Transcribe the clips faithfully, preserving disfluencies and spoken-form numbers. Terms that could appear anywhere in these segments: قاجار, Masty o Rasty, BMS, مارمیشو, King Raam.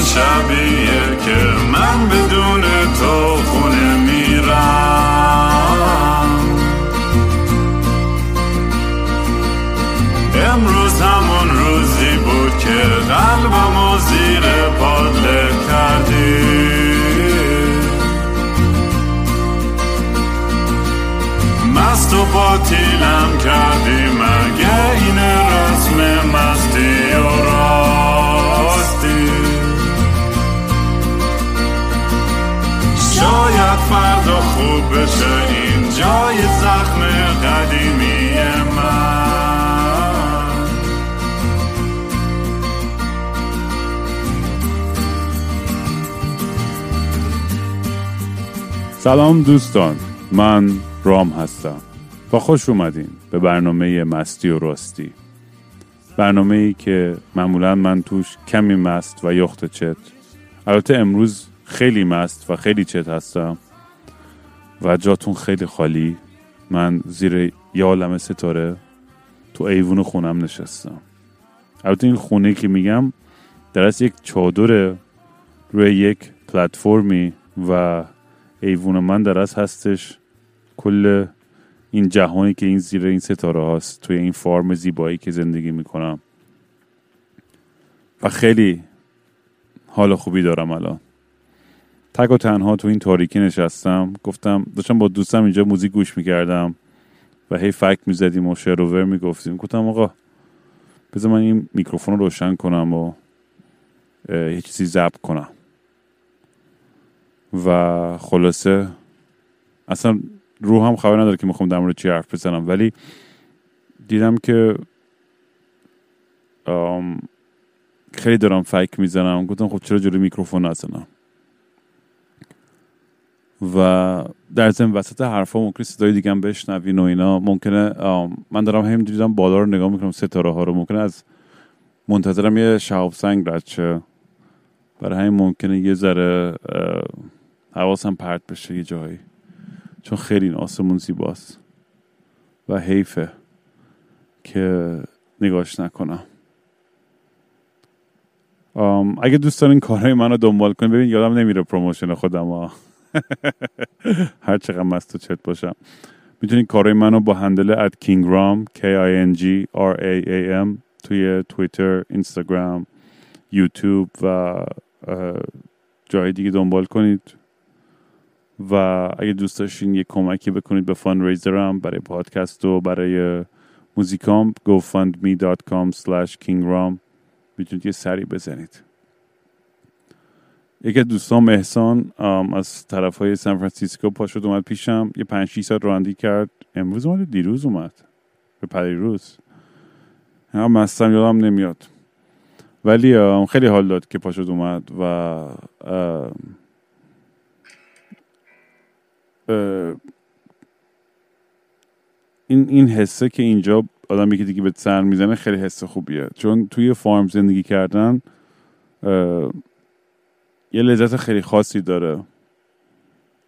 همون شبیه که من بدون تو خونه میرم. امروز همون روزی بود که قلبمو زیر پات له کردی. مست و باطیلم کردی، مگه این رسم مستی و راستی؟ شاید فردا خوب بشه این جای زخم قدیمی من. سلام دوستان، من رام هستم و خوش اومدین به برنامه مستی و راستی، برنامه‌ای که معمولا من توش کمی مست و یخت چت، البته امروز خیلی مست و خیلی چت هستم و جاتون خیلی خالی. من زیر یه عالمه ستاره تو ایوون خونم نشستم. البته این خونه که میگم در اصل یک چادره روی یک پلتفرمی و ایوون من در اصل هستش کل این جهانی که این زیر این ستاره هاست، توی این فارم زیبایی که زندگی میکنم و خیلی حال خوبی دارم. الان تک و تنها تو این تاریکی نشستم. گفتم داشتم با دوستم اینجا موزیک گوش میکردم و هی فکت میزدیم و شعر و ور میگفتیم. گفتم آقا بذار من این میکروفون رو روشن کنم و یه چیزی ضبط کنم و خلاصه اصلا روحم خبر نداره که میخوام در مورد چی حرف بزنم، ولی دیدم که خیلی دارم فکر میزنم. گفتم خب چرا جلوی میکروفون نزنم و در ضمن وسط حرفا ممکنه صدای دیگه هم بشنوین و اینا. ممکنه من دارم همینجوری دیدم بالا رو نگاه میکنم، ستاره ها رو، ممکنه از منتظرم یه شهاب سنگ رد شه، برای همین ممکنه یه ذره حواسم پرت بشه یه جایی، چون خیلی این آسمون زیباست و حیفه که نگاش نکنم. اگه دوست دارین کارهای منو دنبال کنین، ببین یادم نمیره پروموشن خودم ها هر چقدر مست و چت باشم، میتونین کارهای منو با هندل King Raam کی آی ان جی آر ای ای ام توی توییتر، اینستاگرام، یوتیوب و جای دیگه دنبال کنید. و اگه دوست داشتین یه کمکی بکنید به فاند ریزرم برای پادکست و برای موزیکام، گو فاند می دات کام اسلش کینگ رام میتونید یه سری بزنید. یکی دوستان احسان از طرف های سان فرانسیسکو پا شد اومد پیشم، یه پنج شیش ساعت رانندگی کرد، امروز اومد، دیروز اومد، به پریروز هم مستم یادم نمیاد، ولی خیلی حال داد که پا شد اومد و این این حسه که اینجا آدم یکی دیگه به سر میزنه خیلی حس خوبیه، چون توی فارم زندگی کردن یه لذت خیلی خاصی داره،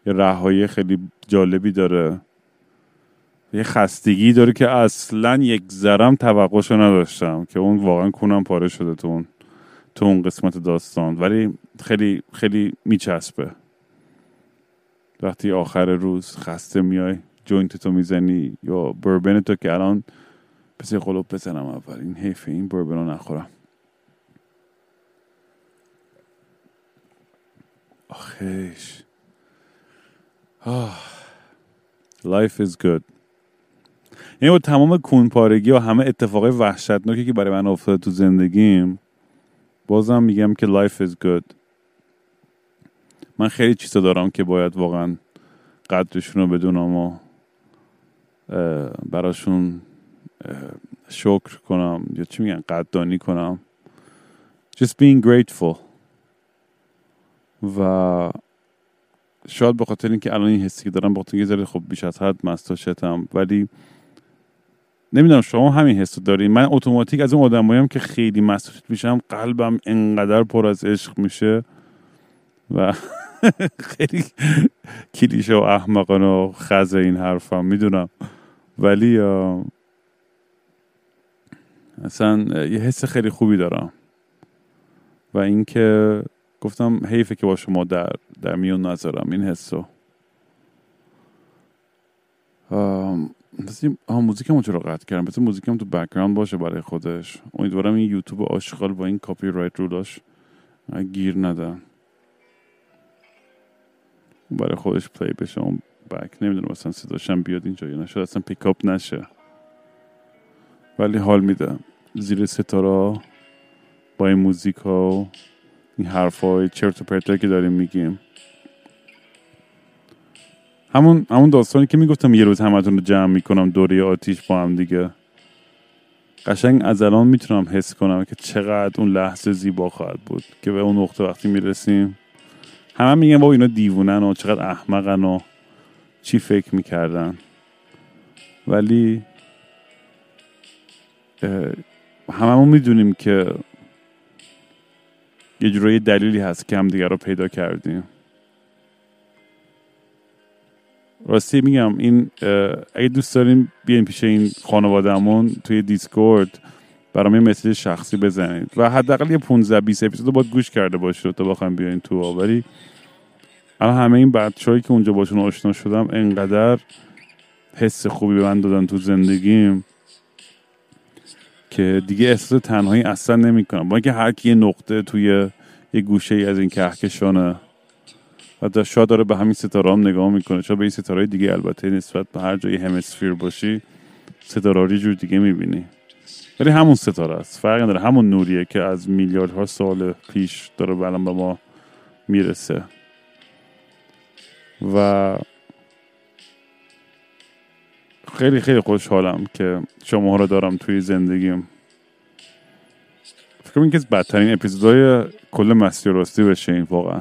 یه رهایی خیلی جالبی داره، یه خستگی داره که اصلا یک ذرم توقعشو نداشتم، که اون واقعا کونم پاره شده تو اون تو اون قسمت داستان، ولی خیلی خیلی میچسبه. وقتی آخر روز خسته میای جوینتتو میزنی یا بربنتو، که الان بسه قلوب بزنم اول، این حیفه این بربنو نخورم. آخیش آه. Life is good. یعنی با تمام کونپارگی و همه اتفاقای وحشتناکی که برای من افتاده تو زندگیم، بازم میگم که life is good. من خیلی چیزا دارم که باید واقعا قدرشون رو بدونم و براشون شکر کنم، یا چی میگن قدردانی کنم، just being grateful. و شاید به خاطر اینکه الان این حسی که دارم، به خاطر اینکه ذره خب بیش از حد مست و چتم، ولی نمیدونم شما همین حسو دارین. من اتوماتیک از اون آدمایم که خیلی مست و چت میشم قلبم انقدر پر از عشق میشه و خیلی کلیشه و احمقانه و خزه این حرفم، میدونم، ولی اصلا یه حس خیلی خوبی دارم. و اینکه گفتم حیفه که با شما در در میون نذارم این حسو. ام بسیم ها موزیکمو چرا قطع کردم؟ بس موزیکم تو بک‌گراند باشه برای خودش. امیدوارم این یوتیوب آشغال با این کپی رایت رولاش گیر نده. برای خودش پلی بشه اون بک. نمیدونم اصلا صداشم بیاد اینجا یا نه، شاید اصلا پیک اپ نشه. ولی حال میده. زیر ستاره با این موزیک ها و این حرف های چرت و پرت که داریم میگیم، همون همون داستانی که میگفتم یه روز همتون رو جمع میکنم دوره آتیش با هم دیگه. قشنگ از الان میتونم حس کنم که چقدر اون لحظه زیبا خواهد بود که به اون نقطه وقتی میرسیم همه میگن بابا اینا دیوونن و چقدر احمقن و چی فکر میکردن، ولی هممون میدونیم که یه جورایی دلیلی هست که هم دیگر رو پیدا کردیم. راستی میگم این اگه دوست داریم بیاین پیش این خانواده‌مون توی دیسکورد برام یه مسیج شخصی بزنید و حداقل یه پانزده بیست اپیزودو باید گوش کرده باشید تا بخوام بیاین تو. ولی الان همه این بچه‌ای که اونجا باشون آشنا شدم انقدر حس خوبی به من دادن تو زندگیم که دیگه احساس تنهایی اصلا نمی‌کنم، با اینکه هر کی یه نقطه توی یه گوشه‌ای از این کهکشانه و در شاد داره به همین ستاره هم نگاه میکنه. چون به این ستاره دیگه البته نسبت به هر جای همسفیر باشی ستاره‌ای جور دیگه میبینی، ولی همون ستاره است، فرق نداره، همون نوریه که از میلیاردها سال پیش داره الان به ما میرسه. و خیلی خیلی خوشحالم که شما رو دارم توی زندگیم. فکر کنم این که از بدترین اپیزودهای کل مستی و راستی بشه این واقعا.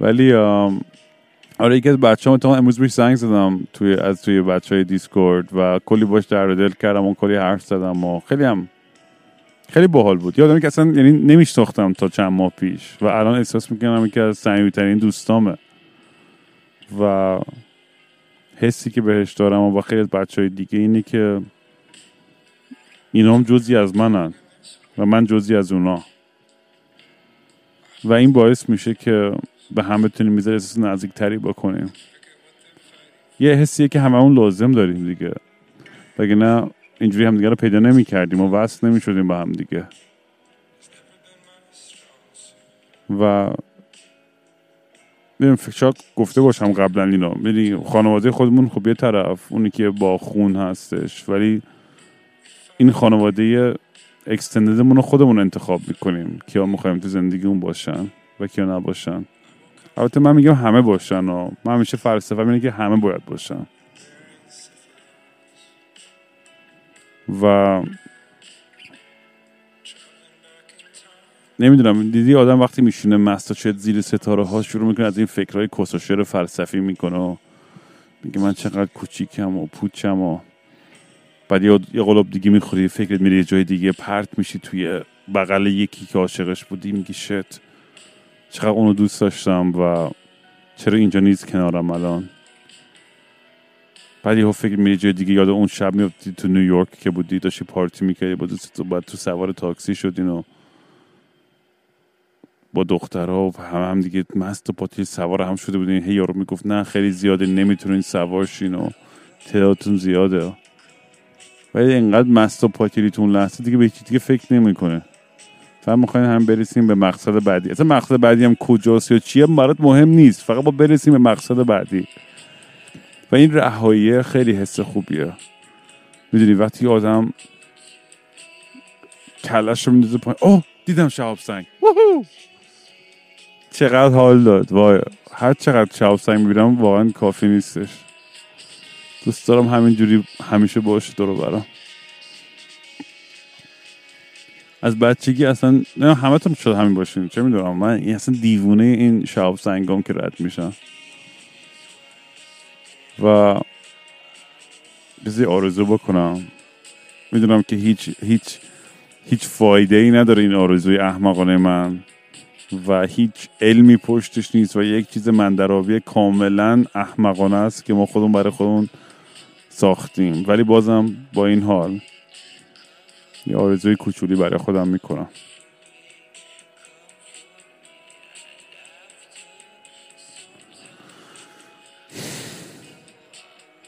ولی آره یکی از بچه‌ها تا امروز بهش زنگ زدم توی از توی بچه‌های دیسکورد و کلی باش در دل کردم و کلی حرف زدم و خیلی هم خیلی باحال بود. یادم میاد که اصلا یعنی نمیشناختم تا چند ماه پیش و الان احساس میکنم که از صمیمی‌ترین دوستامه و حسی که بهش دارم و با خیلی از بچه‌های دیگه اینه که اینا هم جزئی از منن و من جزئی از اونا و این باعث میشه که به هم بتونیم میذاره احساس نزدیکتری بکنیم. یه حسیه که هممون لازم داریم دیگه، وگه نه اینجوری همدیگه رو پیدا نمی کردیم و وصل نمی شدیم به هم دیگه. و ببین فکر گفته باشم قبلا اینا ببین خانواده خودمون خب یه طرف اونی که با خون هستش، ولی این خانواده اکستندمون رو خودمون انتخاب میکنیم کیا میخوایم تو زندگیمون باشن و کیا نباشن. البته من میگم همه باشن و من همیشه فلسفه اینه که همه باید باشن و نمیدونم دیدی آدم وقتی میشونه مست و چت زیر ستاره ها شروع میکنه از این فکرهای کس و شعر فلسفی میکنه و میگه من چقدر کوچیکم و پوچم و بعد یه قلوب دیگه میخوری فکرت میره یه جای دیگه پرت میشی توی بغل یکی که عاشقش بودی میگی شت چقدر اونو دوست داشتم و چرا اینجا نیست کنارم الان. بعد یه ها فکر میری جای دیگه یاد اون شب میفتی تو نیویورک که بودی داشتی پارتی میکردی با دوستت، بعد تو سوار تاکسی شدین و با دخترها و همه هم دیگه مست و پاتی سوار هم شده بودین، هی یارو میگفت نه خیلی زیاده نمیتونین سوار شین و تعدادتون زیاده، ولی اینقدر مست و پاتیریتون لحظه دیگه به هیچ دیگه فکر نمیکنه. فهم میخواین هم برسیم به مقصد بعدی، اصلا مقصد بعدی هم کجاست یا چیه برات مهم نیست، فقط با برسیم به مقصد بعدی. و این رهایی خیلی حس خوبیه. میدونی وقتی آدم کلش رو میندازه پایین اوه دیدم شهاب سنگ ووهو چقدر حال داد. وای هر چقدر شهاب سنگ میبینم واقعا کافی نیستش، دوست دارم همینجوری همیشه باشه دور و برم. از بچگی اصلا نه همه تون شد همین باشین چه میدونم من اصلا دیوونه این شهاب سنگام که رد میشم و بذار آرزو بکنم. میدونم که هیچ هیچ هیچ فایده ای نداره این آرزوی احمقانه من و هیچ علمی پشتش نیست و یک چیز مندرآوی کاملا احمقانه است که ما خودمون برای خودمون ساختیم، ولی بازم با این حال یه آرزوی کوچولی برای خودم میکنم.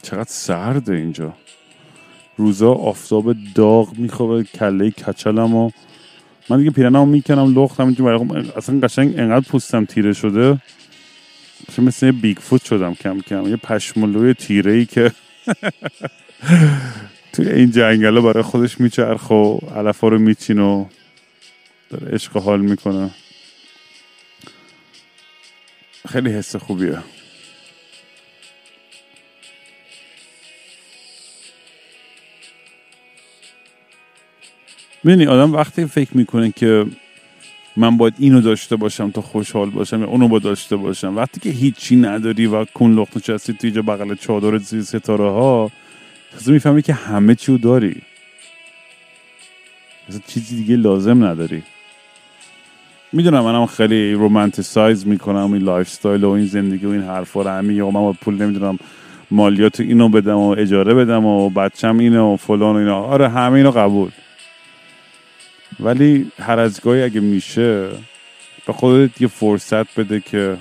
چقدر سرده اینجا، روزا آفتاب داغ میخوره کله کچلم و من دیگه پیرنمو میکنم لختم اینجا برای اصلا قشنگ انقدر پوستم تیره شده چون مثل یه بیگ فوت شدم کم کم، یه پشمالوی تیرهی که توی این جنگله برای خودش میچرخ و علفا رو میچین و داره عشق حال میکنه. خیلی حس خوبیه. ببینی آدم وقتی فکر میکنه که من باید اینو داشته باشم تا خوشحال باشم یا اونو باید داشته باشم، وقتی که هیچی نداری و کون لخت نشستی توی جا بغل چادر زیر ستاره ها تازه میفهمی که همه چیو داری، اصلا چیزی دیگه لازم نداری. میدونم منم خیلی رومانتیسایز میکنم این لایف استایل و این زندگی و این حرفا رو، همین یا من با پول نمیدونم مالیات اینو بدم و اجاره بدم و بچم اینو و فلان و اینا، آره همه اینو قبول، ولی هر از گاهی اگه میشه به خودت یه فرصت بده که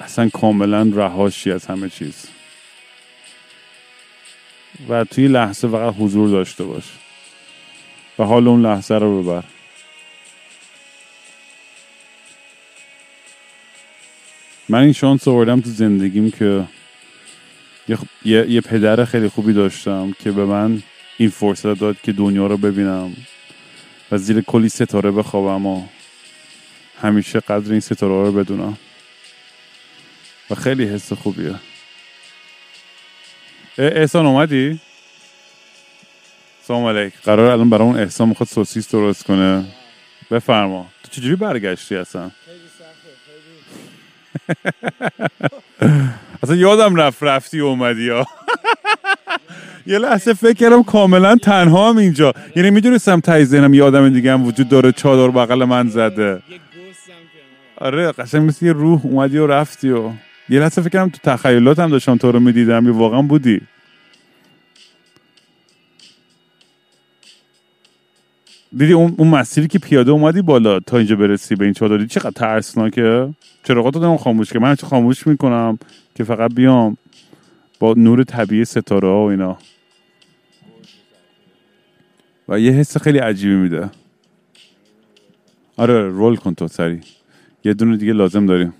اصلا کاملا رهاشی از همه چیز و توی لحظه فقط حضور داشته باش و حال اون لحظه رو ببر. من این شانس آوردم تو زندگیم که یه, خ... یه... یه پدر خیلی خوبی داشتم که به من این فرصت داد که دنیا رو ببینم و زیر کلی ستاره بخوابم و همیشه قدر این ستاره رو بدونم و خیلی حس خوبیه. احسان اومدی؟ سلام علیکم. قرار الان برای اون احسان میخواد سوسیس درست کنه. بفرما. تو چجوری برگشتی اصلا؟ خیلی سخته خیلی. اصلا یادم رفت رفتی اومدی ها. یه لحظه فکر کردم کاملا تنها هم اینجا، یعنی میدونستم تایی ذهنم یه آدم دیگه هم وجود داره چادر بغل من زده. آره قشنگ مثل یه روح اومدی و رفتی و یه لحظه فکر کردم تو تخیلاتم داشتم تو رو میدیدم یه واقعا بودی. دیدی اون, اون مسیری که پیاده اومدی بالا تا اینجا برسی به این چادری چقدر ترسناکه. چراغاتو دادم خاموش که من چه خاموش میکنم که فقط بیام با نور طبیعی ستاره ها و اینا و یه حس خیلی عجیبی میده. آره رول کن تو سری یه دونه دیگه لازم داریم.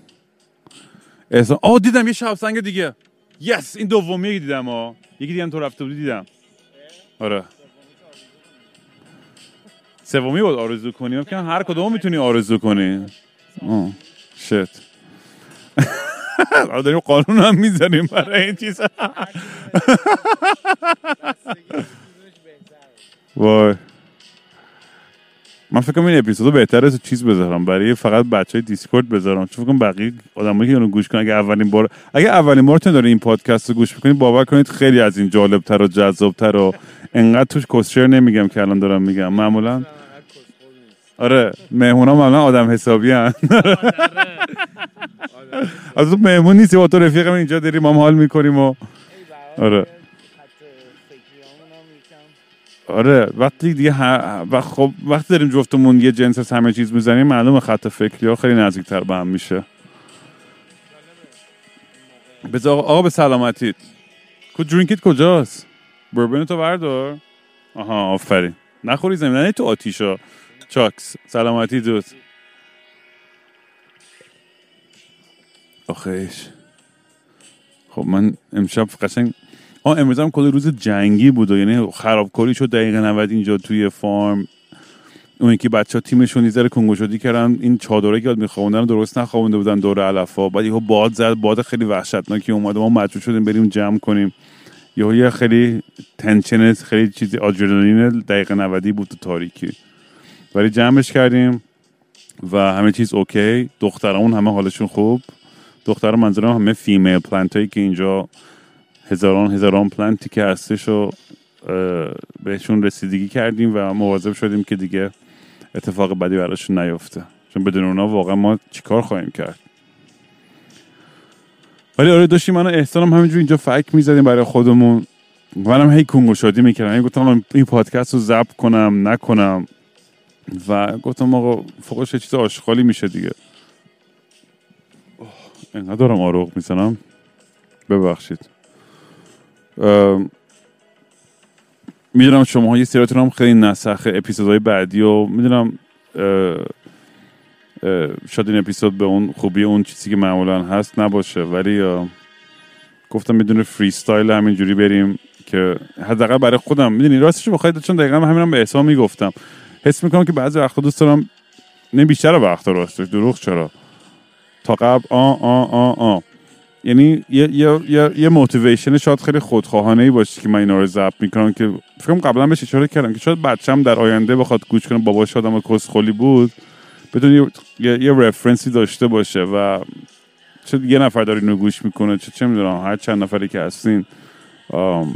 احسان آه دیدم یه شب سنگ دیگه. یس این دومیه که دیدم. آه یکی دیدم تو رفته بودی دیدم. آره سومی بود آرزو کنی. ممکن هر کدوم میتونی آرزو کنی. آه شت آره داریم قانون هم میزنیم برای این چیز. وای من فکر کنم این اپیزودو بهتره تو چیز بذارم برای فقط بچهای دیسکورد بذارم، چون فکر کنم بقیه آدمایی که اونو گوش کنن اگه اولین بار اگه اولین بارتون داره این پادکست رو گوش میکنید باور کنید خیلی از این جالبتر و جذابتر و انقدر توش کسشر نمیگم که الان دارم میگم. معمولا آره مهمونا معمولا آدم حسابی ان. از تو مهمون نیستی با تو رفیقم اینجا داریم هم حال میکنیم و آره آره وقتی دیگه ها... و خب وقتی داریم جفتمون یه جنس از همه چیز میزنیم معلومه خط فکری ها خیلی نزدیکتر به هم میشه. بذار آقا به سلامتیت. کو درینکیت کجاست؟ بربن تو بردار. آها آفرین. نخوری زمین نه تو آتیشا. چاکس سلامتی دوست. آخیش خب من امشب قشنگ آه امروز هم کلی روز جنگی بود و یعنی خرابکاری شد دقیقه نود اینجا توی فارم. اون یکی بچه ها تیمشون یه ذره کنگو شدی کردن این چادره که میخوندن درست نخوانده بودن دور علفا، بعد یهو باد زد، باد خیلی وحشتناکی اومد ما مجبور شدیم بریم جمع کنیم. یهو یه خیلی تنشن خیلی چیزی آدرنالین دقیقه نود بود تو تاریکی ولی جمعش کردیم و همه چیز اوکی. دخترامون همه حالشون خوب. دختر منظورم همه فیمیل پلنت هایی که اینجا هزاران هزاران پلنتی که هستش و بهشون رسیدگی کردیم و مواظب شدیم که دیگه اتفاق بدی براشون نیفته، چون بدون اونا واقعا ما چیکار خواهیم کرد. ولی آره داشتیم من و احسانم همینجور اینجا فک میزدیم برای خودمون منم هی کنگوشادی میکردم، گفتم این پادکست رو ضبط کنم نکنم و گفتم آقا فوقش چیز آشغالی میشه دیگه. اینقدر دارم آروغ میزنم ببخشید. میدونم شماها یه سریاتون هم خیلی نسخه اپیزودهای بعدی و میدونم شاید این اپیزود به اون خوبی اون چیزی که معمولا هست نباشه، ولی گفتم میدونه فریستایل همینجوری بریم که حداقل برای خودم میدونی راستش بخواید، چون دقیقاً همینم به احسان میگفتم حس میکنم که بعضی وقتا دوست دارم نه بیشتر وقتا راستش دروغ چرا تا قبل آه آه آه آه یعنی یه یه یه, یه موتیویشن شاید خیلی خودخواهانه‌ای باشه که من اینا رو ضبط میکنم که فکر کنم قبلا بهش اشاره کردم که شاید بچه‌م در آینده بخواد گوش کنه باباش آدم کسخلی بود بدون یه یه رفرنسی داشته باشه و چه یه نفر داره اینو گوش میکنه چه چه میدونم هر چند نفری که هستین آم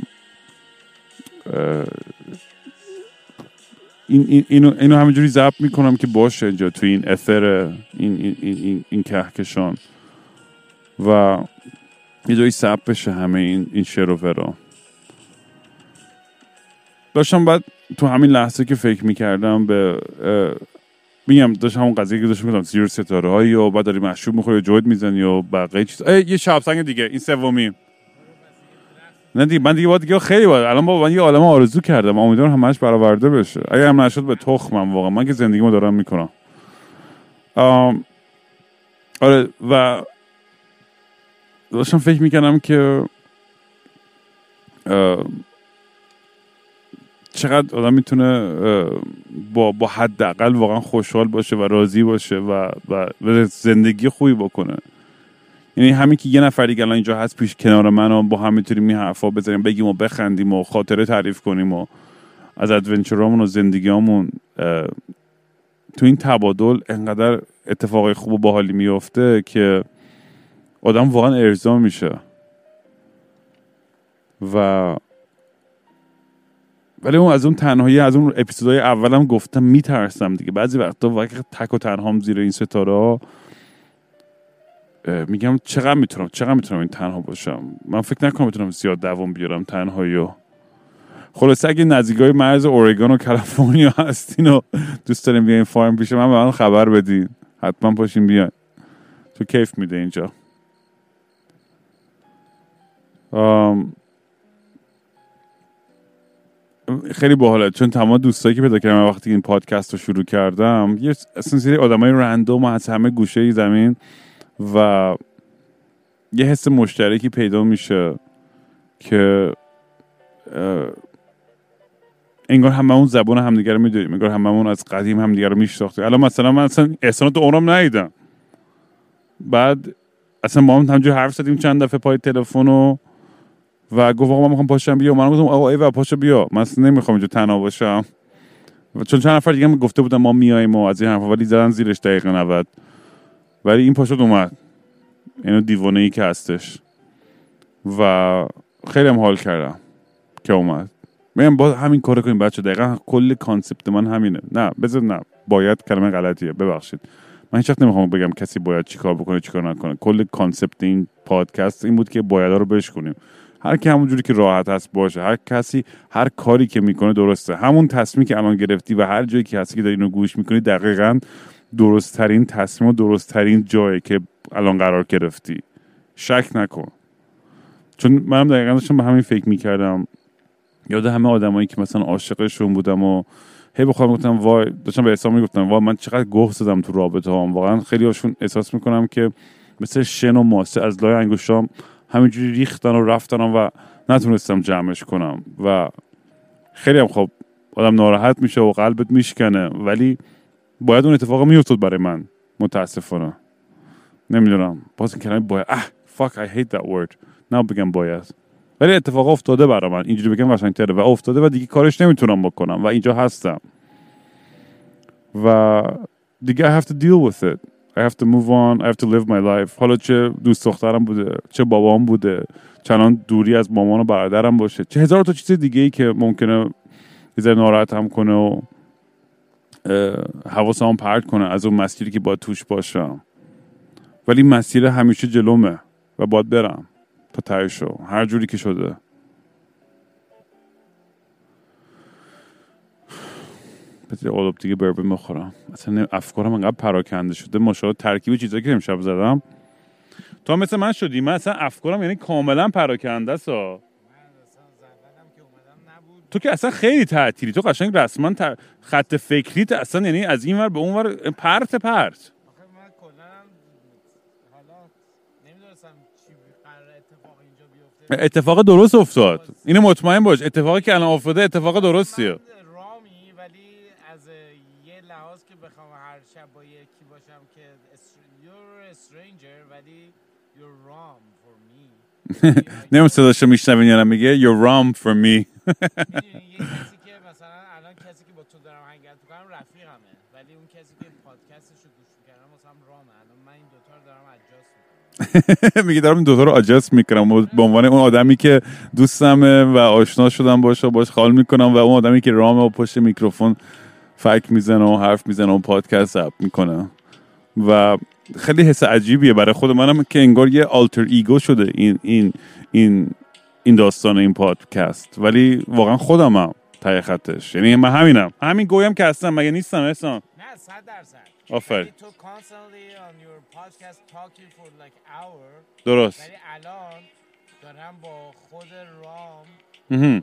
اه این این اینو اینو همینجوری ضبط میکنم که باشه اینجا تو این اثر این این این این کهکشان و یه جایی ثبت بشه همه این این شعر و فرا. داشتم بعد تو همین لحظه که فکر میکردم به میگم داشت همون قضیه که داشت میگفتم زیر ستاره هایی و بعد داری مشروب میخوری و جهد میزنی و بقیه چیز یه شبسنگ دیگه این سومی نه دیگه من دیگه باید دیگه خیلی باید الان با من یه عالمه آرزو کردم امیدوارم همهش برآورده بشه اگر هم نشد به تخمم واقعا من که زندگیمو دارم میکنم. آره و داشتم فکر میکنم که چقدر آدم میتونه با با حداقل واقعا خوشحال باشه و راضی باشه و و, و زندگی خوبی بکنه. یعنی همین که یه نفر دیگه الان اینجا هست پیش کنار منو با هم میتونیم این حرفا بزنیم بگیم و بخندیم و خاطره تعریف کنیم و از ادونچرامون و زندگیامون تو این تبادل انقدر اتفاقای خوب و باحالی میفته که آدم واقعا ارضا میشه. و ولی اون از اون تنهایی از اون اپیزودهای اولم گفتم میترسم دیگه بعضی وقتا وقتی تک و تنهام زیر این ستاره ها میگم چقدر میتونم چقدر میتونم این تنها باشم. من فکر نکنم میتونم زیاد دوام بیارم تنهاییو. خلاصه اگه نزدیکای مرز اورگان و کالیفرنیا هستین و دوست دارین بیاین فارم پیش من برام خبر بدین حتما پاشین بیاین تو کیف میده اینجا. ام خیلی باحاله چون تمام دوستایی که پیدا کردم وقتی این پادکست رو شروع کردم یه اصلا سری آدمای رندوم از همه گوشه زمین و یه حس مشترکی پیدا میشه که انگار هممون زبان همدیگه رو میدونیم، انگار هممون از قدیم همدیگه رو میشناختیم. الان مثلا من اصلا احسانات عمرم ندیدم بعد اصلا ما هم همجوری حرف زدیم چند دفعه پای تلفن و و گفت آقا من میخوام پاشم بیا، منم گفتم آقا ایوا پاشو بیا من اصلا نمیخوام اینجا تنها باشم و چون چند نفر دیگه هم گفته بودن ما میایم و از این حرفا ولی زدن زیرش دقیقه نود ولی این پاشو اومد. اینو دیوانه‌ای که هستش و خیلی هم حال کردم که اومد. میگم باز همین کارو کنیم بچه دقیقاً کل کانسپت من همینه. نه بذار نه باید کلمه غلطیه ببخشید من هیچ وقت نمیخوام بگم کسی باید چیکار بکنه چیکار نکنه. کل کانسپت این پادکست این بود که بایدا رو بشکنیم. هر کی همونجوری که راحت هست باشه، هر کسی هر کاری که میکنه درسته. همون تصمیمی که الان گرفتی و هر جایی که هستی که داری اینو گوش میکنی دقیقاً درست ترین تصمیم و درست ترین جایی که الان قرار گرفتی. شک نکن. چون منم دقیقاً داشتم به همین فکر میکردم. یاد همه آدمایی که مثلا عاشقشون بودم و هی بخوام گفتم وای داشتم به احسان میگفتم وای من چقدر گوه زدم تو رابطه‌ام. واقعاً خیلی هاشون احساس میکنم که مثل شن و ماسه از لای انگشتام همینجوری ریختن و رفتن و نتونستم جمعش کنم و خیلی هم خب آدم ناراحت میشه و قلبت میشکنه ولی باید اون اتفاق میافتاد برای من متاسفانه. نمیدونم باز این کلمه باید اه fuck I hate that word نه بگم باید ولی اتفاق افتاده برای من اینجوری بگم قشنگ‌تره و افتاده و دیگه کارش نمیتونم بکنم و اینجا هستم و دیگه I have to deal with it I have to move on, I have to live my life. حالا چه دوست دخترم بوده، چه بابام بوده، چنان دوری از مامان و برادرم باشه، چه هزار تا چیز دیگه‌ای که ممکنه یه ناراحتم کنه و حواسم پرت کنه از اون مسیری که باید توش باشم. ولی مسیر همیشه جلومه و باید برم تا تهش هر جوری که شده. پتی قلوب دیگه بربن بخورم. اصلا افکارم انقدر پراکنده شده، ماشاءالله ترکیب چیزایی که امشب زدم تا مثل من شدی. من اصلا افکارم یعنی کاملا پراکنده است. تو که اصلا خیلی تعطیلی، تو قشنگ رسما تر... خط فکریت اصلا یعنی از این ور به اون ور پرت پرت. آخه من کلا حالا نمیدونستم چی قرار اتفاق اینجا بیفته. اتفاق درست افتاد، اینو مطمئن باش. اتفاقی که الان افتاده اتفاق درستیه. رامی ولی از یه لحاظ که بخوام هر شب با یکی باشم که you're a stranger ولی you're wrong for me. نمیم صداشو میشنوین یارم میگه You're wrong for me. میدونی یه کسی که مثلا الان کسی که با تو دارم هنگل تو کنم رفیقمه، ولی اون کسی که پادکستشو گوش میکردم واسه هم رامه. الان من این دوتا رو دارم اجاست میکنم. میگه دارم این دوتا رو اجاست میکنم به عنوان اون آدمی که دوستمه و آشنا شدم باشه باش خال میکنم، و اون آدمی که رامه و پشت میکروفون فک میزنه و حرف میزنه و پادکست اپ میکنه. و خیلی حس عجیبیه برای خود منم که انگار یه آلتر ایگو شده این این این این داستان این پادکست، ولی واقعا خودمم ته خطش. یعنی من همینم، همین گویم که هستم، مگه نیستم اصلا؟ نه صد درصد. آفر تو constantly on your podcast talking for like hour. درست. ولی الان دارم با خود رام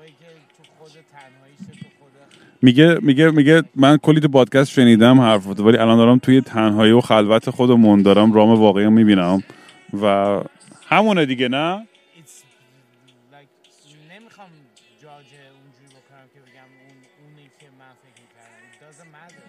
میگه میگه میگه من کلی تو پادکست شنیدم حرف بود، ولی الان دارم توی تنهایی و خلوت خودمون دارم رام واقعی میبینم و همونه دیگه. نه نمیخوام جاج اونجوری بکنم که بگم اون اونی که من فکر می‌کردم doesn't matter.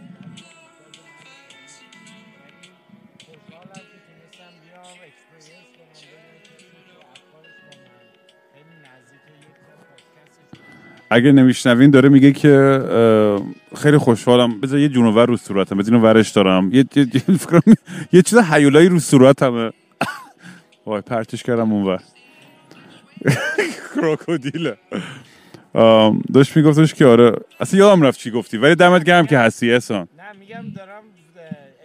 اگه نمیشنوین داره میگه که خیلی خوشحالم، بذار یه جونور رو صورتم، بذار اینو ورش دارم، یه یه فکر کنم یه چیز هیولایی رو صورتمه. وای پرتش کردم اونور کروکودیله. داش میگفتش که آره اصلا یادم رفت چی گفتی، ولی دمت گرم که هستی احسان. نه میگم دارم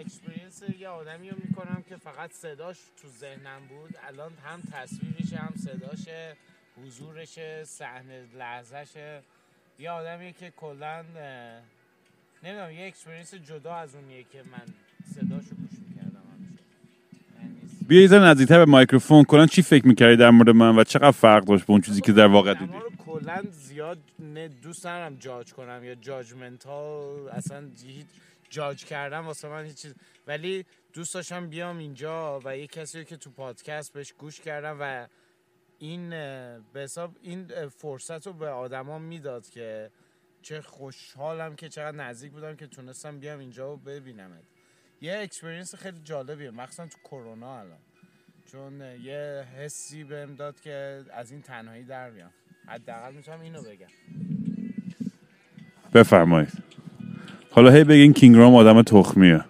اکسپریانس یه آدمی رو میکنم که فقط صداش تو ذهنم بود، الان هم تصویرش هم صداشه حضورشه صحنه لحظهشه. یه آدمیه که کلا نمیدونم یه اکسپریانس جدا از اونیه که من صداشو گوش میکردم همیشه. بیا یه ذره نزدیک‌تر به مایکروفون. کلا چی فکر می‌کردی در مورد من و چقدر فرق داشت با اون چیزی که در واقع دیدی؟ کلا زیاد دوست ندارم جاج کنم یا جاجمنتال، اصلا هیچ جاج کردن واسه من هیچ چیز، ولی دوست داشتم بیام اینجا و یه کسی که تو پادکست بهش گوش کردم و این به حساب این فرصت رو به آدما میداد که چه خوشحالم که چقدر نزدیک بودم که تونستم بیام اینجا و ببینمت. یه اکسپریانس خیلی جالبیه، مخصوصا تو کرونا الان، چون یه حسی بهم داد که از این تنهایی در بیام. حداقل میتونم اینو بگم. بفرمایید. حالا هی بگین کینگ رام آدم تخمیه.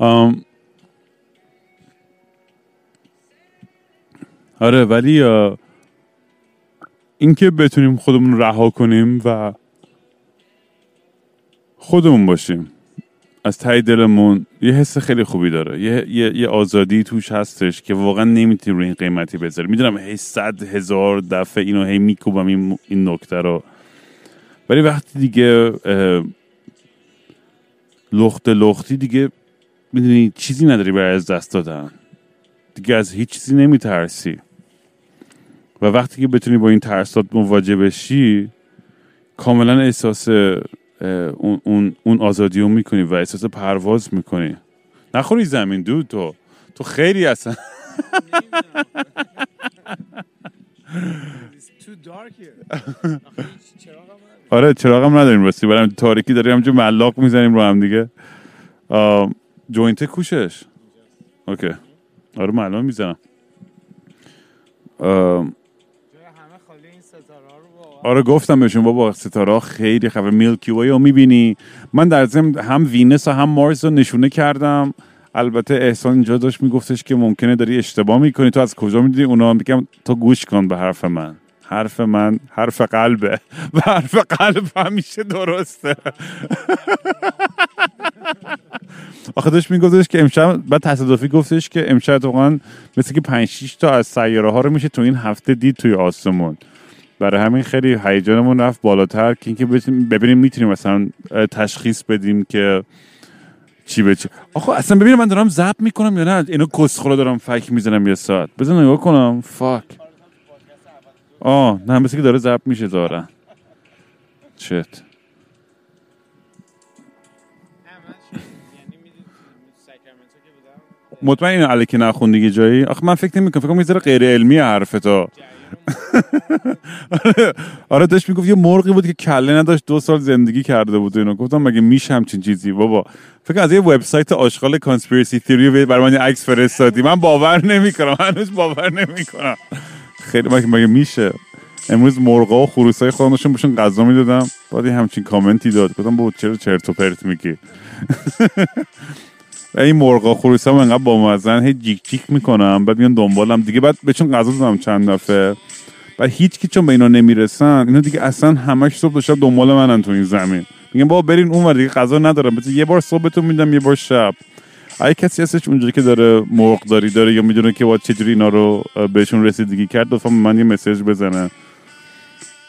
ام آره، ولی اینکه بتونیم خودمون رها کنیم و خودمون باشیم از ته دلمون یه حس خیلی خوبی داره. یه یه, یه آزادی توش هستش که واقعا نمیتونی روی این قیمتی بذاری. میدونم هی صد هزار دفعه اینو هی میکوبم این این نکته رو، ولی وقتی دیگه لخت لختی دیگه میدونی چیزی نداری برای از دست دادن، دیگه از هیچ چیزی نمیترسی. و وقتی که بتونی با این ترسات مواجه بشی کاملا احساس اون, اون, اون آزادی رو میکنی و احساس پرواز میکنی. نخوری زمین دود، تو تو خیلی اصلا آره چراغم نداریم راستی، برای تاریکی داریم همجور ملاق میزنیم رو هم دیگه. جوینت کوشش اوکی آره من الان میزنم. آره گفتم بهشون بابا ستاره خیلی خفه، میلکی وی رو میبینی. من در ضمن هم وینس و هم مارس رو نشونه کردم. البته احسان اینجا داشت میگفتش که ممکنه داری اشتباه میکنی، تو از کجا میدونی؟ اونا میگم تو گوش کن به حرف من. حرف من حرف قلبه و حرف قلب همیشه درسته. آخه داشت میگفتش که امشب، بعد تصادفی گفتش که امشب واقعا مثل که پنج شش تا از سیاره ها رو میشه تو این هفته دید توی آسمون. برای همین خیلی هیجانمون رفت بالاتر که اینکه ببینیم میتونیم مثلا تشخیص بدیم که چی به چی. آخه اصلا ببینم من دارم ضبط میکنم یا نه، اینو کسخلا دارم فک میزنم یه ساعت. بذار نگاه کنم. فاک. آه نه مثل که داره ضبط میشه ظاهرا. چت. مطمئن اینو علیکی نخوندی جایی؟ آخه من فکر نمی‌کنم، فکر کنم یه ذره غیر علمی حرفتا. آره داشت میگفت یه مرغی بود که کله نداشت، دو سال زندگی کرده بود. اینو گفتم مگه میشه همچین چیزی بابا؟ فکر از یه وبسایت آشغال کانسپیرسی تیوری برای من عکس فرستادی. من باور نمی‌کنم، هنوز باور نمی‌کنم. خیلی مگه میشه؟ امروز مرغا و خروسای خودمون بهشون غذا میدادم، بعد همچین کامنتی داد. گفتم بابا چرا چرت و پرت میگی؟ این مرغا خروسا من انقدر بامزن، هی جیک جیک میکنم، بعد میان دنبالم دیگه، بعد بهشون غذا دادم چند دفعه، بعد هیچ کی چون به اینا نمیرسن، اینا دیگه اصلا همش صبح تا شب دنبال منن تو این زمین. میگم بابا برین اونور دیگه، غذا ندارم، بذار یه بار صبحتون میدم یه بار شب. اگه کسی هستش اونجوری که داره مرغداری داره یا میدونه که باید چجوری اینا رو بهشون رسیدگی کرد، لطفا من یه مسیج بزنه.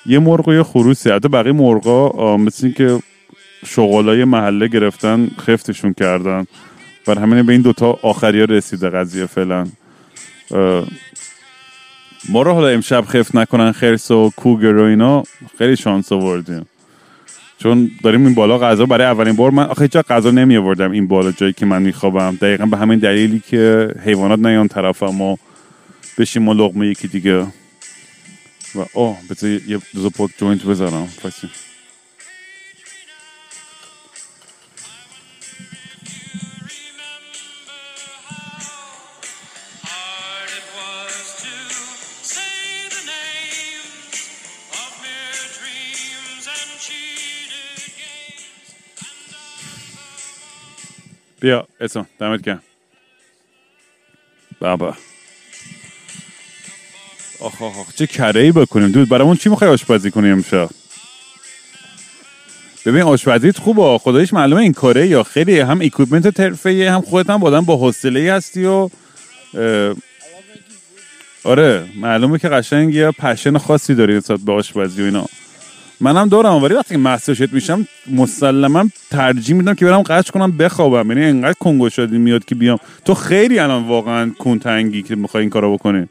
یه مرغ و یه خروسه، حتی بقیه مرغا مثل اینکه شغلای محله گرفتن خفتشون کردن. بر همینه به این دوتا آخریا رسیده قضیه فعلا. ما رو حالا امشب خفت نکنن خرس و کوگر و اینا خیلی شانس آوردیم، چون داریم این بالا غذا برای اولین بار. من آخه هیچ جا غذا نمی آوردم این بالا جایی که من میخوابم، دقیقا به همین دلیلی که حیوانات نیان طرفم و بشیم و لقمه یکی دیگه. و آه بذار یه دوزو پاک جوینت بذارم فاسی. بیا اسم دمت کن بابا. آخ آخ آخ چه کره‌ای بکنیم دود. برامون چی میخوای آشپزی کنیم امشب؟ ببین آشپزیت خوبه خداییش، معلومه این کاره یا خیلی هم اکویپمنت ترفیه، هم خودت هم آدم با حوصله هستی و آره معلومه که قشنگ یه پشن خاصی داری نسبت به آشپزی و اینا. منم دارم، ولی وقتی مستوشت میشم مسلما ترجیح میدم که برم قش کنم بخوابم، یعنی انقدر کنگو شدی میاد که بیام. تو خیلی الان واقعا کونتنگی که میخوای این کارو بکنی.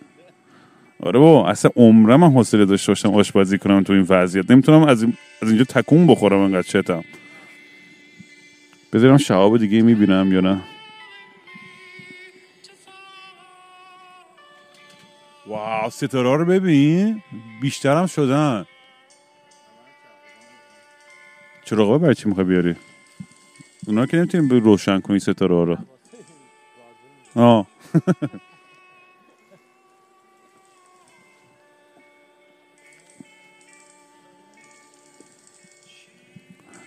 آره بابا اصلا عمرم من حوصله داشته باشم آشپزی کنم تو این وضعیت، نمیتونم از این... از اینجا تکون بخورم انقدر چتم. بذارم شهاب دیگه میبینم یا نه. واو ستاره رو ببین، بیشترم شدن. چراغا برای چی میخوای بیاری؟ اونا که نمیتونیم روشن کنی ستاره ها رو. آه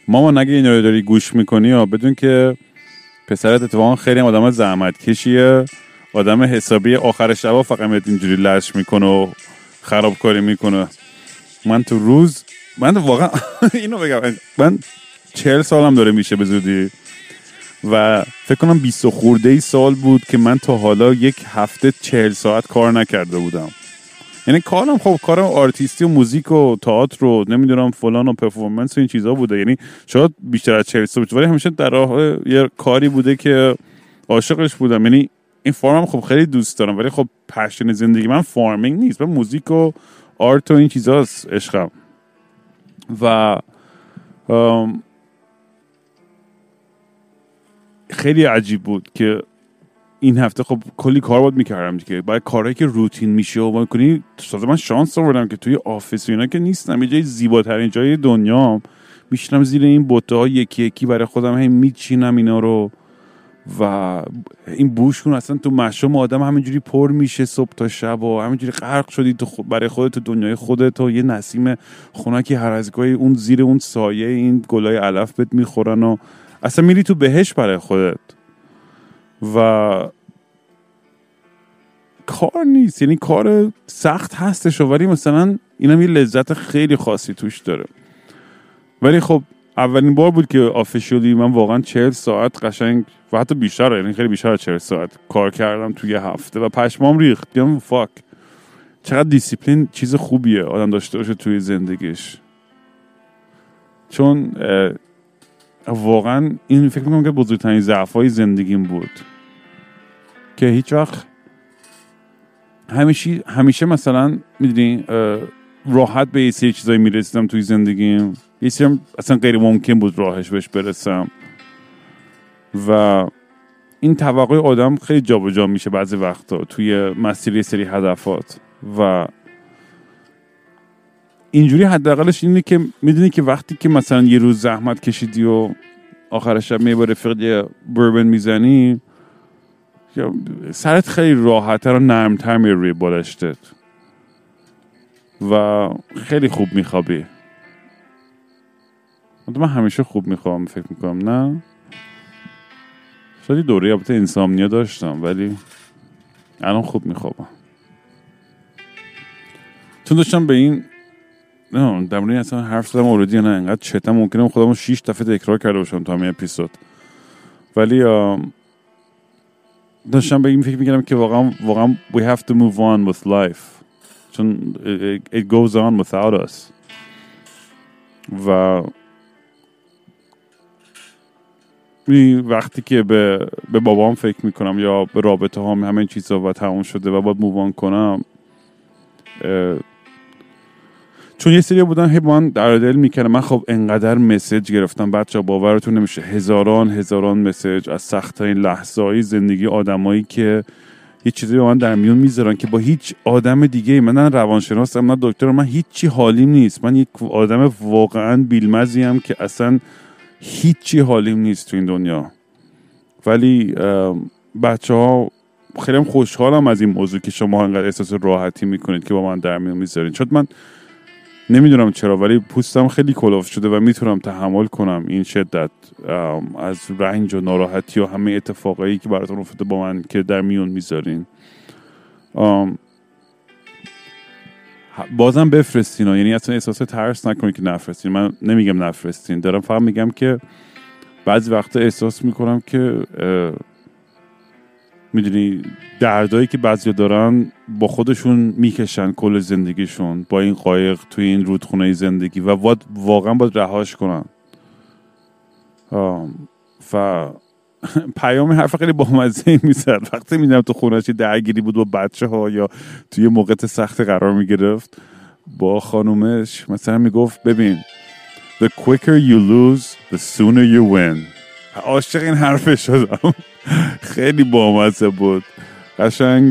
مامان اگه این رو داری گوش میکنی یا بدون که پسرت اتفاقا خیلی آدم زحمت کشیه، آدم حسابی آخر شبا فقط اینجوری لش میکنه و خرابکاری میکنه. من تو روز من واقعا اینو بگم، من چهل سالم داره میشه به زودی و فکر کنم بیست خورده ای سال بود که من تا حالا یک هفته چهل ساعت کار نکرده بودم. یعنی کارم خب کارم آرتیستی و موزیک و تئاتر و نمیدونم فلان و پرفورمنس و این چیزا بوده، یعنی شاید بیشتر از چهل ساعت، ولی همیشه در راه یه کاری بوده که عاشقش بودم. یعنی این فارمم خب خیلی دوست دارم، ولی خب پشن زندگی من فارمینگ نیست، من موزیک و آرت و این چیزاست عشقم. و خیلی عجیب بود که این هفته خب کلی کار باید میکردم دیگه، باید کارهایی که روتین میشه و باید کنی. من شانس آوردم که توی آفیس و اینا که نیستم، یه جای زیباترین جای دنیام، میشینم زیر این بوته ها یکی یکی برای خودم هی میچینم اینا رو و این بوشون اصلا تو مشام آدم همینجوری پر میشه صبح تا شب و همینجوری غرق شدی تو خود برای خودت تو دنیای خودت و یه نسیم خنکی هر از گاهی اون زیر اون سایه این گلای علف بهت میخورن و اصلا میری تو بهش برای خودت و کار نیست. یعنی کار سخت هستش ولی مثلا اینم یه لذت خیلی خاصی توش داره. ولی خب اولین بار بود که آفیشیالی من واقعا چهل ساعت قشنگ و حتی بیشتر، یعنی خیلی بیشتر از چهل ساعت کار کردم توی هفته و پشمام ریخت. دیدم فاک چقدر دیسیپلین چیز خوبیه آدم داشته باشه توی زندگیش، چون واقعا این فکر میکنم که بزرگترین ضعفای زندگیم بود که هیچ وقت همیشه همیشه مثلا میدونی راحت به یه سری چیزایی میرسیدم توی زندگیم، یه سری هم اصلا غیر ممکن بود راهش بهش برسم و این توقع آدم خیلی جا به جا میشه بعضی وقتا توی مسیر سری هدفات و اینجوری حداقلش اینه که میدونی که وقتی که مثلا یه روز زحمت کشیدی و آخر شب میای با رفیقت یه بربن میزنی سرت خیلی راحت‌تر و نرم‌تر میره روی بالشتت و خیلی خوب میخوابی. من همیشه خوب میخوام فکر میکنم، نه شاید دوره البته انسامنیا داشتم ولی الان خوب میخوابم چون داشتم به این نه در مورد اصلا حرف زدم اوردی، نه انقدر چتم ممکنه خودمو شش دفعه تکرار کرده باشم تا همین اپیزود، ولی داشتم به این فکر میکردم که واقعا واقعا we have to move on with life چون it, it goes on without us و وقتی که به, به بابام فکر میکنم یا به رابطه هم همه این چیزا و تموم شده و باید move on کنم، چون یه سری بودن هی من در دل میکنم من خب انقدر مسیج گرفتم بچه باورتون نمیشه، هزاران هزاران مسیج از سخت‌ترین لحظه‌های زندگی آدمایی که یه چیزی به من در میون میذارن که با هیچ آدم دیگه، من نه روانشناسم نه دکترم، من هیچی حالیم نیست، من یک آدم واقعا بیلمزیم که اصلا هیچی حالیم نیست تو این دنیا، ولی بچه‌ها خیلی خوشحالم از این موضوع که شما انقدر احساس راحتی میکنید که با من در میون میذارین، چون من نمیدونم چرا ولی پوستم خیلی کلفت شده و میتونم تحمل کنم این شدت از رنج و ناراحتی و همه اتفاقایی که براتون افتاده با من که در میون میذارین. بازم بفرستین، یعنی اصلا احساس ترس نکنید که نفرستین، من نمیگم نفرستین، دارم فقط میگم که بعضی وقتا احساس میکنم که میدونی دردایی که بعضی دارن با خودشون میکشن کل زندگیشون با این قایق توی این رودخونه زندگی و باید واقعا باید رهاش کنن. و پیام حرف خیلی بامزه میزد وقتی میدم تو خونهش درگیری بود با بچه ها یا توی موقعیت سخت قرار میگرفت با خانومش، مثلا میگفت ببین the quicker you lose the sooner you win. عاشق این حرفه شدم خیلی بامزه بود قشنگ،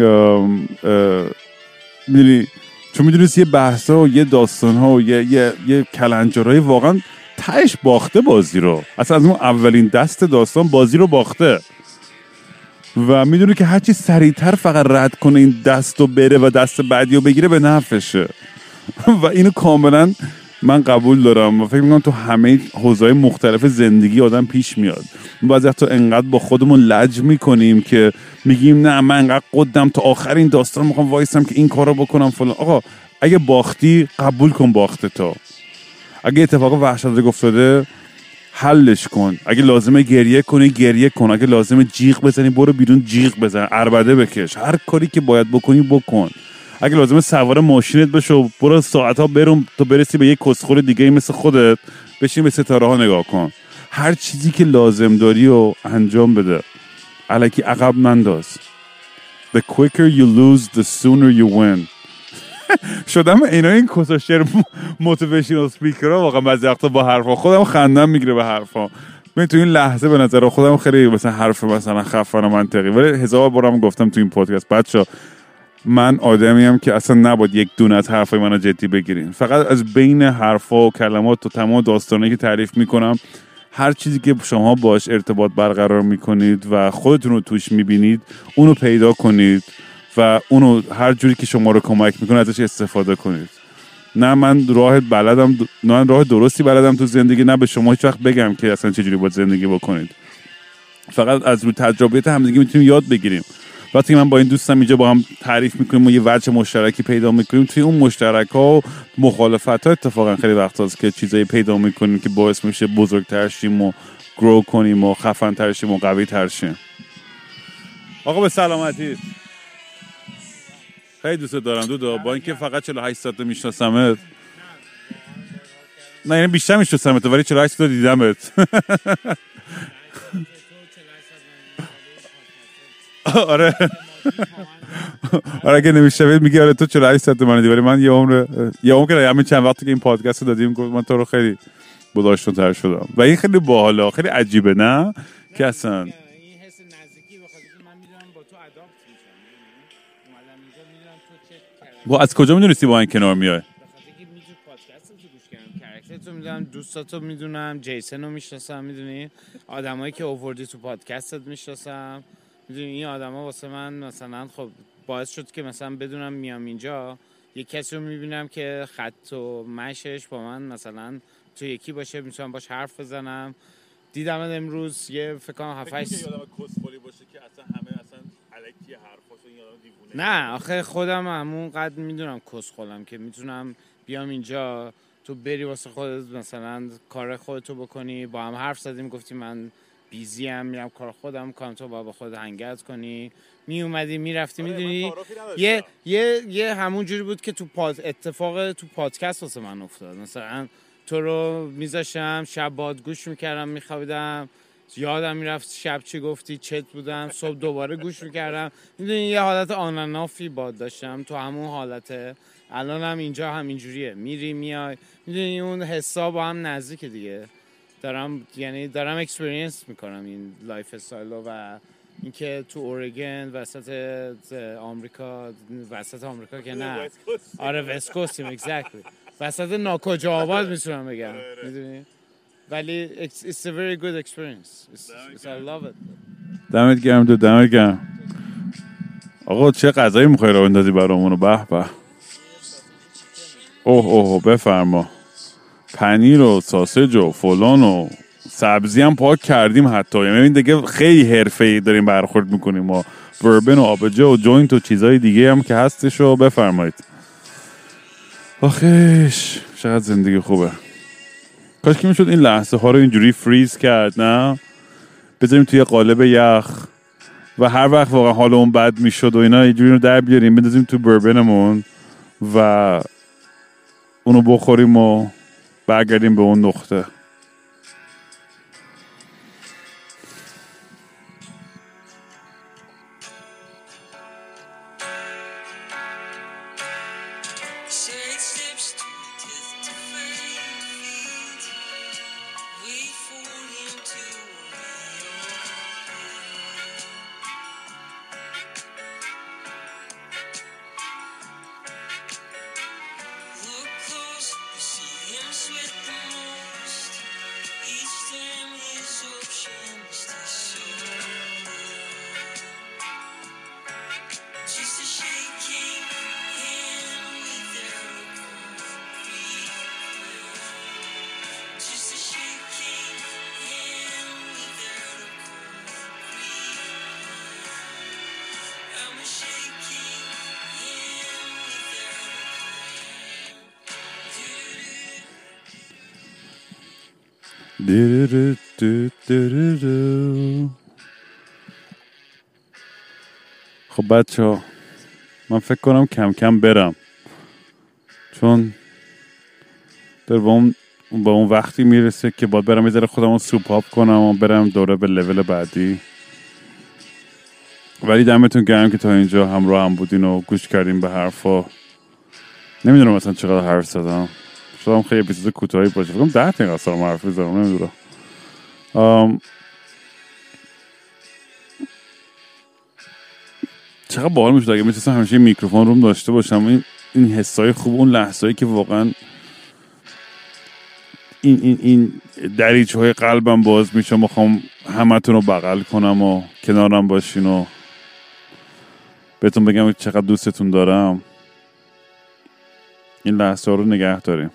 میدونی چون میدونیست یه بحث ها و یه داستان ها و یه, یه،, یه کلنجارهای واقعا تهش باخته بازی رو، اصلا از اون اولین دست داستان بازی رو باخته و میدونی که هرچی سریعتر فقط رد کنه این دست رو بره و دست بعدی رو بگیره به نفعشه و اینو کاملا من قبول دارم و فکر میکنم تو همه حوزه‌های مختلف زندگی آدم پیش میاد. بعضی وقتا انقدر با خودمون لج میکنیم که میگیم نه من انقدر قدم تا آخر این داستان میخوام وایسم که این کارو بکنم فلان. آقا اگه باختی قبول کن باخته تو، اگه اتفاق وحشتناک افتاده حلش کن، اگه لازمه گریه کنی گریه کن، اگه لازمه جیغ بزنی برو بیرون جیغ بزن، عربده بکش، هر کاری که باید بکنی بکن، اگه لازمه سوار ماشینت بشو برو ساعت‌ها بروم تو برسی به یک کسخور دیگه مثل خودت بشین به ستاره ها نگاه کن، هر چیزی که لازم داری و انجام بده، الکی عقب ننداز. The quicker you lose the sooner you win. شدم اینا این کساشر موتیویشنال سپیکرها واقعا بعضی وقتا با حرفا خودم خندم میگیره به حرفا، من تو این لحظه به نظر خودم خیلی مثلا حرف مثلا خفن و منطقی، ولی هزار بارم گفتم تو این پادکست بچا من آدمیم که اصلا نباید یک دونه از حرفای منو جدی بگیرین، فقط از بین حرفا و کلمات و تمام داستانی که تعریف میکنم هر چیزی که شما باش ارتباط برقرار میکنید و خودتون رو توش میبینید اونو پیدا کنید و اونو هر جوری که شما رو کمک میکنه ازش استفاده کنید. نه من راه بلدم، نه راه درستی بلدم تو زندگی، نه به شما هیچ وقت بگم که اصلا چه جوری باید زندگی بکنید، فقط از رو تجربیات همدیگه میتونیم یاد بگیریم وقتی من با این دوستم اینجا با هم تعریف میکنیم و یه وجه مشترکی پیدا میکنیم، توی اون مشترک‌ها و مخالفت‌ها اتفاقا خیلی وقت هست که چیزایی پیدا میکنیم که باعث میشه بزرگتر شیم و گرو کنیم و خفن‌تر شیم و قوی‌تر شیم. آقا به سلامتی. خیلی دوست دارم دودو، با اینکه فقط چهل و هشت ساعت میشناسمت. نه یعنی بیشتر میشناسمت ولی چهل و هشت ساعت دیدمت. آره آره که نمیشوید میگه آره تو چهل و هشت ساعت من دیدی، ولی من یه عمر یه عمر که همین چند وقتی که این پادکست رو دادیم من تو رو خیلی بوداشتون تر شدم و این خیلی باحاله، خیلی عجیبه نه که اصلا با از کجا میدونستی با این کنار میای؟ بخاطر اینکه میجور پادکست رو گوش کردم، کاراکترتو میدونم، دوستاتو میدونم، جیسن رو میشناسم، میدونی آدمایی که آوردی تو پادکستت میشناسم، میدونی این آدما واسه من مثلا خب باعث شد که مثلا بدونم میام اینجا یه کسی رو میبینم که خط و مشش با من مثلا تو یکی باشه، میتونم باش حرف بزنم. دیدم امروز یه فکر کنم هفت هشت یه آدم کسخلی باشه که اصلا همه اصلا الکی حرفاشو این آدم دیوونه. نه آخه خودم همون قد میدونم کسخلم که میتونم بیام اینجا تو بری واسه خودت مثلا کار خودتو بکنی. با هم حرف زدیم، گفتی من بیزی ام، میرم کار خودم کام، تو با خود هنگت کنی، می اومدی میرفتی. میدونی یه یه یه همون جوری بود که تو پاد اتفاق تو پادکست واسه من افتاد. مثلا تو رو میذاشم شب باد گوش میکردم، میخوابیدم، یادم میرفت شب چی گفتی، چت بودم، صبح دوباره گوش میکردم. میدونی یه حالت آنانافی باد داشتم، تو همون حالته الان هم اینجا همینجوریه، میری میای، میدونی اون حساب با هم نزدیک دیگه. دارم یعنی دارم اکسپریانس میکنم این لایف استایل و اینکه تو اورگن وسط آمریکا وسط آمریکا که نه آره وستکوستیم اگزکتلی وسط ناکجا آباد میتونم بگم، میدونی، ولی it's a very good experience. It's, I love it. دمت گرم دو دمت گرم. آقا چه غذایی میخوای رو بندازی برامونو؟ به به. اوه اوه بفرما. پنیر و ساسج و فلان و سبزی هم پاک کردیم حتی، یعنی این دیگه خیلی حرفه‌ای داریم برخورد میکنیم ما. بربن و آبجه و جوینت و چیزای دیگه هم که هستش رو بفرمایید. آخیش چقدر زندگی خوبه. کاش که میشد این لحظه ها رو اینجوری فریز کرد، نه بذاریم توی قالب یخ و هر وقت واقعا حال اون بد میشد و اینا اینجوری رو در بیاریم بندازیم تو بربنمون و اونو بخوریم و برگردیم به اون نقطه. خب بچه ها من فکر کنم کم کم برم، چون در با اون با اون وقتی میرسه که باید برم یه ذره خودم رو سوپ آپ کنم و برم دوره به لول بعدی. ولی دمتون گرم که تا اینجا همراه هم بودین و گوش کردین به حرفا. نمیدونم اصلا چقدر حرف زدم، شدم خیلی اپیزود کوتاهی باشه، فکرم ده دقیقه اصلا حرف زدم، نمیدونم. ام چقدر باحال میشد اگه میتونستم همیشه میکروفون روم داشته باشم. این این حسای خوب، اون لحظه‌ای که واقعا این این این دریچه‌های قلبم باز میشه، میخوام همتون رو بغل کنم و کنارم باشین و بهتون بگم چقدر دوستتون دارم. این لحظه رو نگه داریم.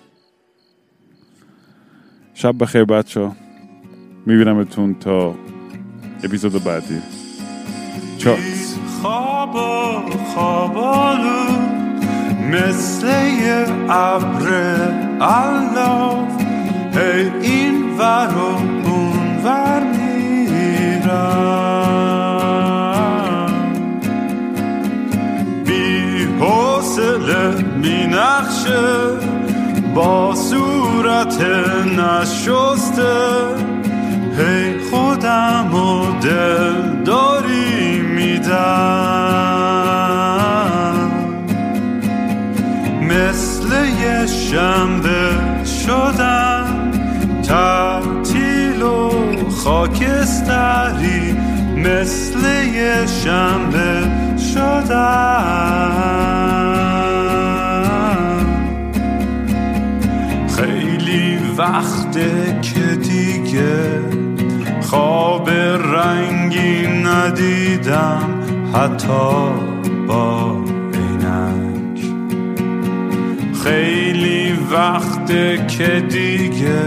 شب بخیر بچه‌ها، میبینمتون تا اپیزود بعدی. چارلز. خوابا خوابالو مثل یه ابر علاف هی این ور و اون ور میرم، بی حوصله می نخشه با صورت نشسته، هی خودم و دل داری میدم، مثل یه شنبه شدم تعطیل و خاکستری، مثل یه شنبه شدم. خیلی وقته که دیگه خواب رنگی ندیدم حتی با عینک، خیلی وقته که دیگه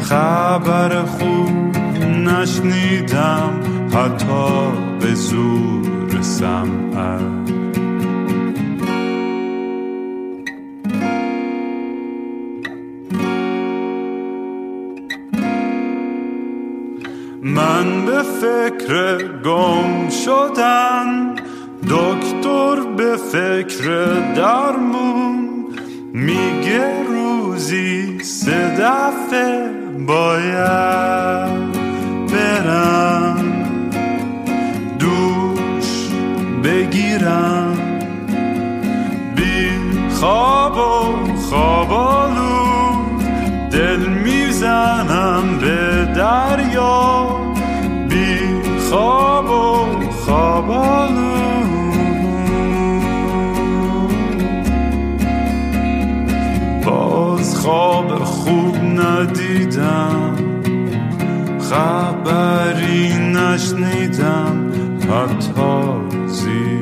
خبر خوب نشنیدم حتی به زور سمع. من به فکر گم شدن، دکتر به فکر درمون، میگه روزی سه دفعه باید برم دوش بگیرم، بی خواب و خوابالود دل میزنم به دریا، خواب و خوابالو باز خواب خوب ندیدم، خبری نشنیدم حتی زیر